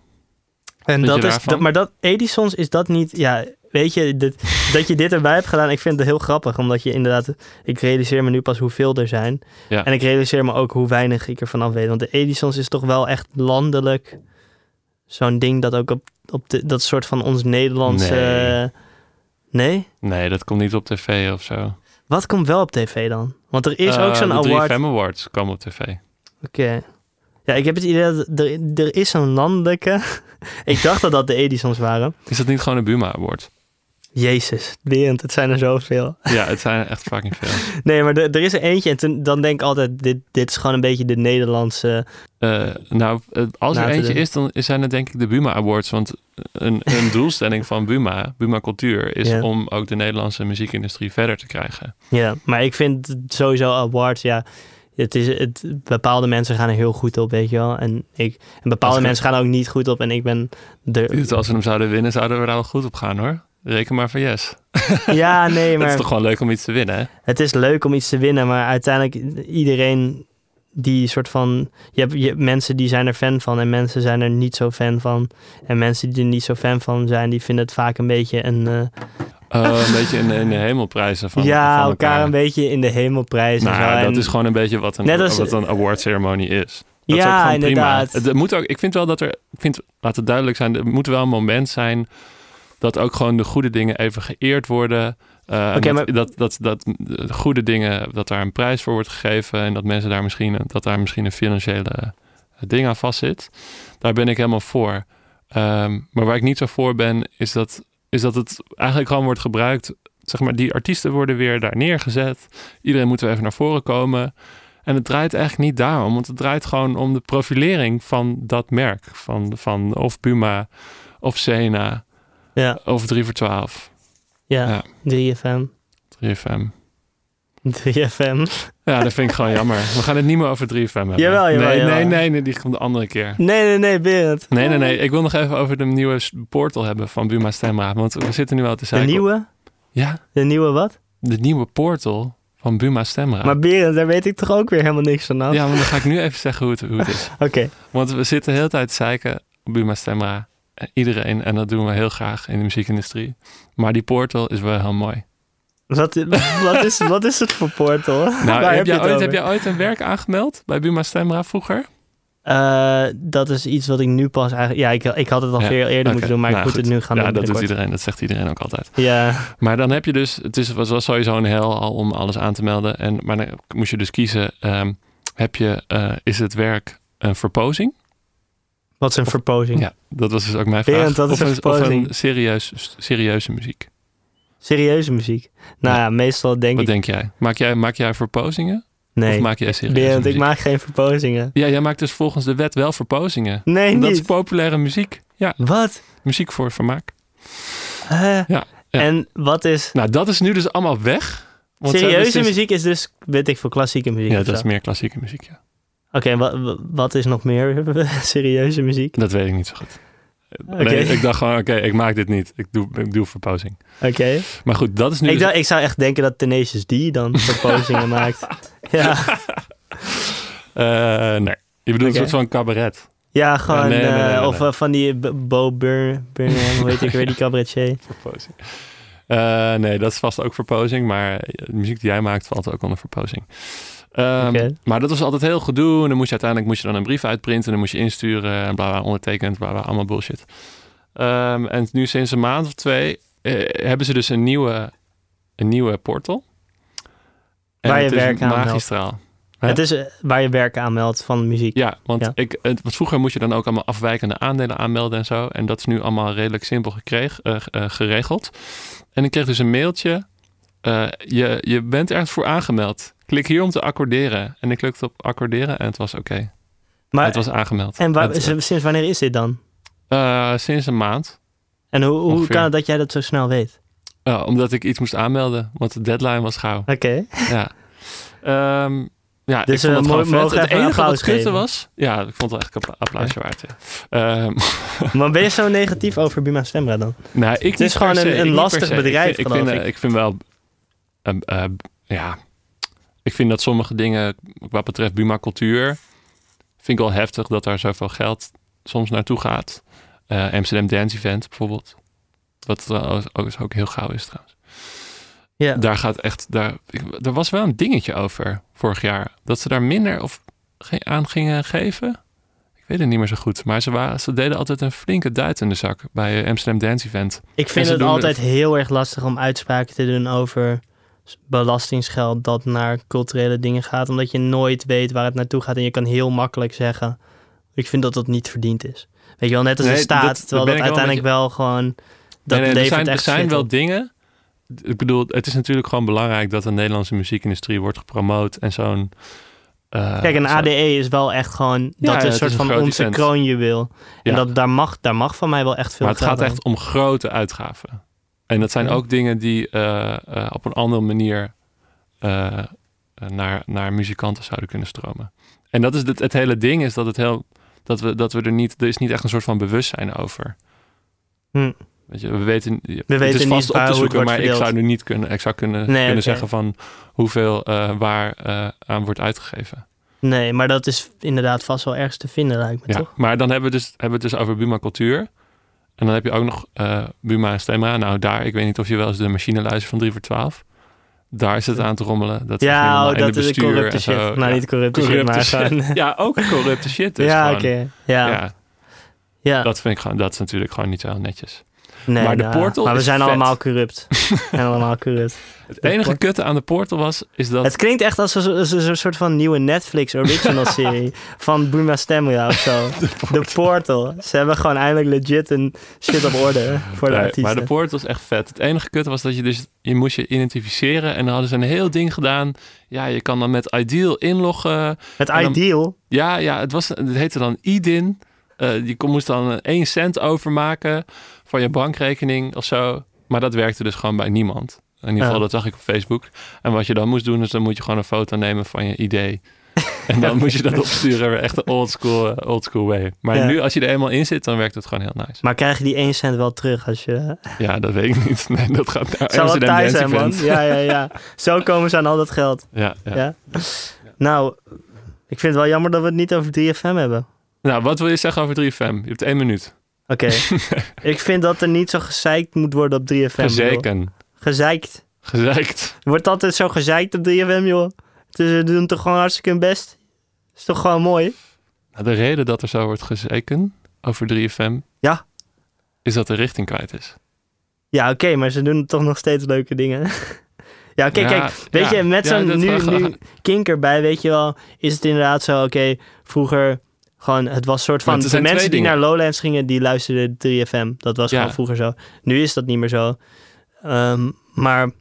En Edisons is dat niet... Ja, weet je, dat je dit erbij hebt gedaan... Ik vind het heel grappig, omdat je inderdaad... Ik realiseer me nu pas hoeveel er zijn. Ja. En ik realiseer me ook hoe weinig ik ervan af weet. Want de Edisons is toch wel echt landelijk... Zo'n ding dat ook op dat soort van ons Nederlandse... Nee? Nee, dat komt niet op tv of zo. Wat komt wel op tv dan? Want er is ook zo'n award... De 3FM Awards komen op tv. Oké. Ja, ik heb het idee dat er is zo'n landelijke... Ik dacht dat de Edisons waren. Is dat niet gewoon een Buma Award? Jezus, Berend, het zijn er zoveel. Ja, het zijn er echt fucking veel. Nee, maar er is er eentje en dan denk ik altijd... Dit is gewoon een beetje de Nederlandse... als er eentje is, dan zijn het denk ik de Buma Awards. Want een doelstelling van Buma Cultuur... is om ook de Nederlandse muziekindustrie verder te krijgen. Ja, maar ik vind sowieso awards... Bepaalde mensen gaan er heel goed op, weet je wel. En bepaalde mensen gaan er ook niet goed op. En ik ben er... Als we hem zouden winnen, zouden we daar wel goed op gaan, hoor. Reken maar van yes. Ja, nee, maar... Het is toch gewoon leuk om iets te winnen, hè? Het is leuk om iets te winnen, maar uiteindelijk iedereen die soort van... Je hebt mensen die zijn er fan van en mensen zijn er niet zo fan van. En mensen die er niet zo fan van zijn, die vinden het vaak een beetje een... een beetje in de hemel prijzen van elkaar een beetje in de hemel prijzen. Nou, dat is gewoon een beetje wat een awardceremonie is. Dat ja, is inderdaad. Prima. Het moet ook, ik vind wel dat laat het duidelijk zijn, er moet wel een moment zijn dat ook gewoon de goede dingen even geëerd worden. Dat de goede dingen, dat daar een prijs voor wordt gegeven en dat mensen daar misschien een financiële ding aan vast zit. Daar ben ik helemaal voor. Maar waar ik niet zo voor ben, is dat het eigenlijk gewoon wordt gebruikt. Zeg maar, die artiesten worden weer daar neergezet. Iedereen moet weer even naar voren komen. En het draait eigenlijk niet daarom. Want het draait gewoon om de profilering van dat merk. Van of Buma, of Sena, of 3 voor 12. Ja, 3FM. 3FM. 3FM. Ja, dat vind ik gewoon jammer. We gaan het niet meer over 3FM hebben. Jawel. Nee, die komt de andere keer. Nee, Berend. Nee. Ik wil nog even over de nieuwe portal hebben van Buma Stemra. Want we zitten nu al te zijn. De nieuwe? Ja. De nieuwe wat? De nieuwe portal Van Buma Stemra. Maar Berend, daar weet ik toch ook weer helemaal niks van af? Ja, maar dan ga ik nu even zeggen hoe het is. Oké. Want we zitten de hele tijd zeiken op Buma Stemra. Iedereen, en dat doen we heel graag in de muziekindustrie. Maar die portal is wel heel mooi. Wat is het voor portal? Nou, heb jij ooit een werk aangemeld bij Buma Stemra vroeger? Dat is iets wat ik nu pas eigenlijk... Ja, ik had het al veel eerder moeten doen, maar nou, ik moet het nu gaan doen. Ja, dat doet iedereen. Dat zegt iedereen ook altijd. Ja. Maar dan heb je dus... Het was sowieso een hel al om alles aan te melden. Maar dan moest je dus kiezen... is het werk een verpozing? Wat is een verpozing? Ja, dat was dus ook mijn vraag. Berend, dat is een serieuze muziek. Serieuze muziek? Nou ja, meestal denk ik... Wat denk jij? Maak jij verpozingen? Nee. Of maak jij serieuze muziek? Ik maak geen verpozingen. Ja, jij maakt dus volgens de wet wel verpozingen. Nee, niet. Dat is populaire muziek. Ja. Wat? Muziek voor vermaak. Ja. En wat is... Nou, dat is nu dus allemaal weg. Want serieuze muziek is dus, weet ik veel, klassieke muziek. Ja, dat is meer klassieke muziek, ja. Oké, en wat is nog meer serieuze muziek? Dat weet ik niet zo goed. Okay. Nee, ik dacht gewoon, ik maak dit niet. Ik doe verpozing. Oké. Maar goed, dat is nu... Ik zou echt denken dat Tenacious D dan verpozingen maakt. Ja. Nee. Je bedoelt een soort van cabaret. Ja, gewoon... Ja, nee. Of van die Bo Burnham, hoe heet ik weer, die cabaretier. Verpozing. Nee, dat is vast ook verpozing. Maar de muziek die jij maakt valt ook onder verpozing. Maar dat was altijd heel gedoe. En dan moest je uiteindelijk een brief uitprinten. En dan moest je insturen. En bla, ondertekend. Bla, allemaal bullshit. En nu sinds een maand of twee... hebben ze dus een nieuwe portal. En waar je werk aan meldt. Magistraal. Het is waar je werk aan meldt van muziek. Ja, want vroeger moest je dan ook allemaal afwijkende aandelen aanmelden en zo. En dat is nu allemaal redelijk simpel geregeld. En ik kreeg dus een mailtje. Je bent ergens voor aangemeld. Klik hier om te accorderen. En ik klikte op accorderen en het was oké. Maar het was aangemeld. En sinds wanneer is dit dan? Sinds een maand. En hoe kan het dat jij dat zo snel weet? Omdat ik iets moest aanmelden. Want de deadline was gauw. Oké. Ja. Dus ik vond het gewoon vet. Het enige wat kutte was... Ja, ik vond het eigenlijk een applausje waard. Ja. Maar ben je zo negatief over Buma Stemra dan? Nou, het is gewoon een lastig bedrijf. Ik vind dat sommige dingen wat betreft Buma Cultuur... vind ik wel heftig dat daar zoveel geld soms naartoe gaat. Amsterdam Dance Event bijvoorbeeld. Wat ook heel gauw is trouwens. Ja. Er was wel een dingetje over vorig jaar. Dat ze daar minder of aan gingen geven. Ik weet het niet meer zo goed. Maar ze deden altijd een flinke duit in de zak bij Amsterdam Dance Event. Ik vind het altijd heel erg lastig om uitspraken te doen over... belastingsgeld dat naar culturele dingen gaat, omdat je nooit weet waar het naartoe gaat en je kan heel makkelijk zeggen, ik vind dat dat niet verdiend is. Weet je wel, net als een staat, terwijl dat uiteindelijk wel gewoon... Er zijn wel dingen... Ik bedoel, het is natuurlijk gewoon belangrijk dat de Nederlandse muziekindustrie wordt gepromoot en zo'n... Kijk, ADE is wel echt gewoon... Dat is een soort van onze kroonjuweel. En daar mag van mij wel echt veel geld. Maar het gaat echt om grote uitgaven. En dat zijn ook dingen die op een andere manier naar muzikanten zouden kunnen stromen. En dat is het hele ding, is dat we er niet... Er is niet echt een soort van bewustzijn over. Weet je, we weten het is vast niet op te zoeken, maar ik zou nu niet kunnen zeggen van hoeveel aan wordt uitgegeven. Nee, maar dat is inderdaad vast wel ergens te vinden, lijkt me, toch? Maar dan hebben we het dus over Buma Cultuur. En dan heb je ook nog Buma en Stemra. Nou, daar, ik weet niet of je wel eens de machine luistert van 3 voor 12. Daar is het aan te rommelen. Dat is corrupte shit. Nou, ja, niet corrupte shit, maar gewoon... Ja, ook corrupte shit. Dus ja, oké. Ja. Ja. Dat vind ik gewoon, dat is natuurlijk gewoon niet zo heel netjes. Nee, maar de portal maar we zijn allemaal corrupt. Het enige kutte aan de portal is dat... Het klinkt echt als een soort van nieuwe Netflix original serie van Buma Stemra of zo. De portal. Ze hebben gewoon eindelijk legit een shit op orde voor de artiesten. Maar de portal is echt vet. Het enige kutte was dat je moest je identificeren en dan hadden ze een heel ding gedaan. Ja, je kan dan met iDEAL inloggen. Met iDEAL? Ja, het heette dan iDIN. Je moest dan 1 cent overmaken van je bankrekening of zo. Maar dat werkte dus gewoon bij niemand. In ieder geval, dat zag ik op Facebook. En wat je dan moest doen, is dan moet je gewoon een foto nemen van je ID. En dan moest je dat opsturen. Echt een old school way. Maar nu, als je er eenmaal in zit, dan werkt het gewoon heel nice. Maar krijg je die 1 cent wel terug als je... Ja, dat weet ik niet. Nee, dat gaat naar Amsterdam Dance Event. Zou wel thuis zijn, man. Ja. Zo komen ze aan al dat geld. Ja. Nou, ik vind het wel jammer dat we het niet over 3FM hebben. Nou, wat wil je zeggen over 3FM? Je hebt 1 minuut. Oké. Ik vind dat er niet zo gezeikt moet worden op 3FM. Gezeikt. Wordt altijd zo gezeikt op 3FM, joh. Ze doen toch gewoon hartstikke hun best. Is toch gewoon mooi? Nou, de reden dat er zo wordt gezeken over 3FM... Ja. Is dat de richting kwijt is. Ja, oké, maar ze doen toch nog steeds leuke dingen. Ja, kijk. Weet je, met zo'n nu kink erbij, weet je wel... Is het inderdaad zo, vroeger... Gewoon, het was soort van... De mensen die naar Lowlands gingen, die luisterden 3FM. Dat was gewoon vroeger zo. Nu is dat niet meer zo. Maar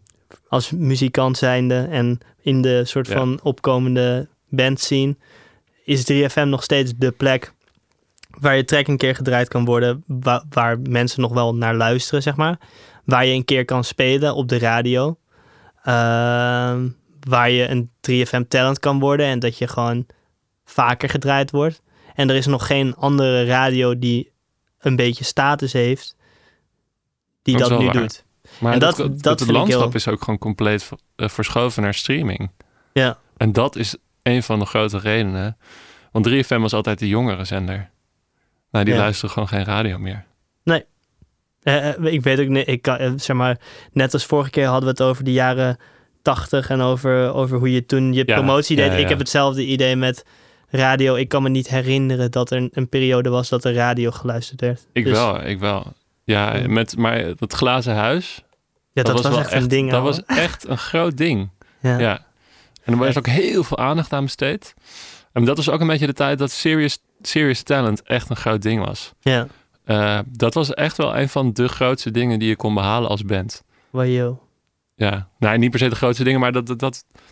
als muzikant zijnde en in de soort van opkomende band scene... is 3FM nog steeds de plek waar je track een keer gedraaid kan worden... Waar mensen nog wel naar luisteren, zeg maar. Waar je een keer kan spelen op de radio. Waar je een 3FM talent kan worden en dat je gewoon vaker gedraaid wordt. En er is nog geen andere radio die een beetje status heeft die dat nu doet. Maar dat het landschap is ook gewoon compleet verschoven naar streaming. Ja. En dat is een van de grote redenen. Want 3FM was altijd de jongere zender. Nou, die luisteren gewoon geen radio meer. Nee. Ik weet ook niet. Net als vorige keer hadden we het over de jaren 80 en over hoe je toen je promotie deed. Ik heb hetzelfde idee met radio. Ik kan me niet herinneren dat er een periode was dat er radio geluisterd werd. Ik wel. Ja, maar het glazen huis. Ja, dat was echt een ding. Dat was echt een groot ding. Ja. En er was ook heel veel aandacht aan besteed. En dat was ook een beetje de tijd dat serious talent echt een groot ding was. Ja. Dat was echt wel een van de grootste dingen die je kon behalen als band. Wajo. Ja, nou, niet per se de grootste dingen, maar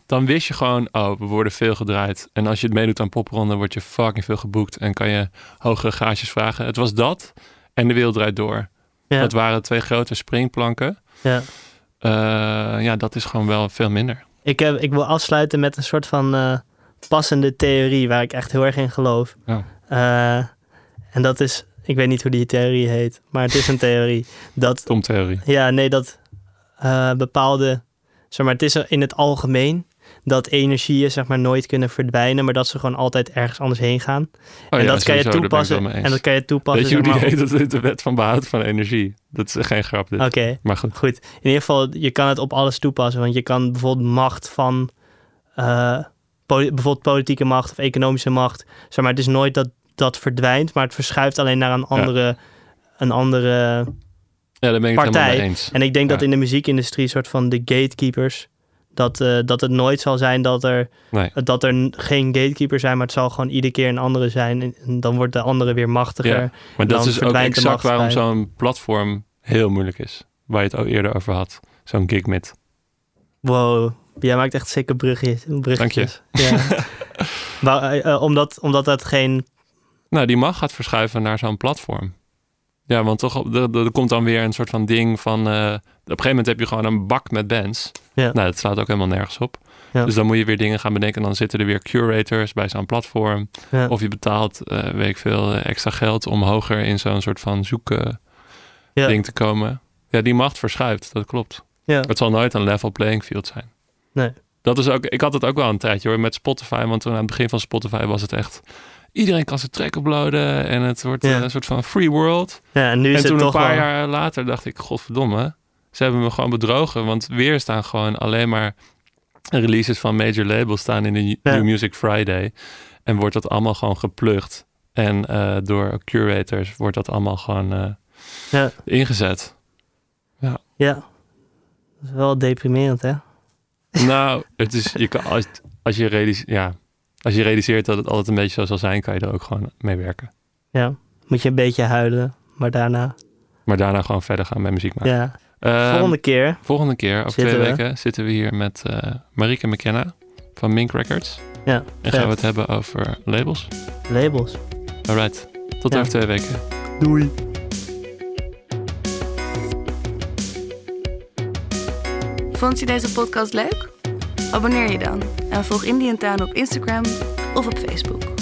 dan wist je gewoon, we worden veel gedraaid. En als je het meedoet aan popronden, word je fucking veel geboekt en kan je hogere gaasjes vragen. Het was dat en De Wereld Draait Door. Ja. Dat waren 2 grote springplanken. Ja. Dat is gewoon wel veel minder. Ik wil afsluiten met een soort van passende theorie waar ik echt heel erg in geloof. Ja. En dat is, ik weet niet hoe die theorie heet, maar het is een theorie. Tom-theorie. Ja, nee, dat... het is in het algemeen dat energieën nooit kunnen verdwijnen, maar dat ze gewoon altijd ergens anders heen gaan. Dat kan je toepassen. Weet je hoe die heet? Dat is de wet van behoud van energie. Dat is geen grap. Oké, maar goed. In ieder geval, je kan het op alles toepassen, want je kan bijvoorbeeld macht van bijvoorbeeld politieke macht of economische macht. Het is nooit dat verdwijnt, maar het verschuift alleen naar een andere. Ja, daar ben ik het helemaal mee eens. En ik denk dat in de muziekindustrie soort van de gatekeepers... dat het nooit zal zijn dat er geen gatekeepers zijn... maar het zal gewoon iedere keer een andere zijn. En dan wordt de andere weer machtiger. Ja, maar dat is ook exact waarom zo'n platform heel moeilijk is. Waar je het al eerder over had. Zo'n Gigmit. Wow, jij maakt echt zeker bruggetjes. Dank je. Ja. Omdat dat geen... Nou, die macht gaat verschuiven naar zo'n platform. Ja, want toch er komt dan weer een soort van ding van... op een gegeven moment heb je gewoon een bak met bands. Ja. Nou, dat slaat ook helemaal nergens op. Ja. Dus dan moet je weer dingen gaan bedenken. En dan zitten er weer curators bij zo'n platform. Ja. Of je betaalt, weet ik veel, extra geld... om hoger in zo'n soort van zoekding te komen. Ja, die macht verschuift, dat klopt. Ja. Het zal nooit een level playing field zijn. Nee. Dat is ook, ik had het ook wel een tijdje hoor met Spotify. Want toen aan het begin van Spotify was het echt... Iedereen kan zijn track uploaden en het wordt een soort van free world. Ja, en nu is het toen een paar jaar later dacht ik, godverdomme, ze hebben me gewoon bedrogen. Want weer staan gewoon alleen maar releases van major labels staan in de New Music Friday. En wordt dat allemaal gewoon geplukt. En door curators wordt dat allemaal gewoon ingezet. Ja, dat is wel deprimerend hè? Nou, het is, als je realiseert... Ja. Als je realiseert dat het altijd een beetje zo zal zijn... kan je er ook gewoon mee werken. Ja, moet je een beetje huilen, maar daarna... gewoon verder gaan met muziek maken. Ja. Volgende keer, over 2 weken, zitten we hier met Marieke McKenna van Mink Records. Ja, gaan we het hebben over labels. Alright, tot over 2 weken. Doei. Vond je deze podcast leuk? Abonneer je dan en volg Indie & Tuin op Instagram, of op Facebook.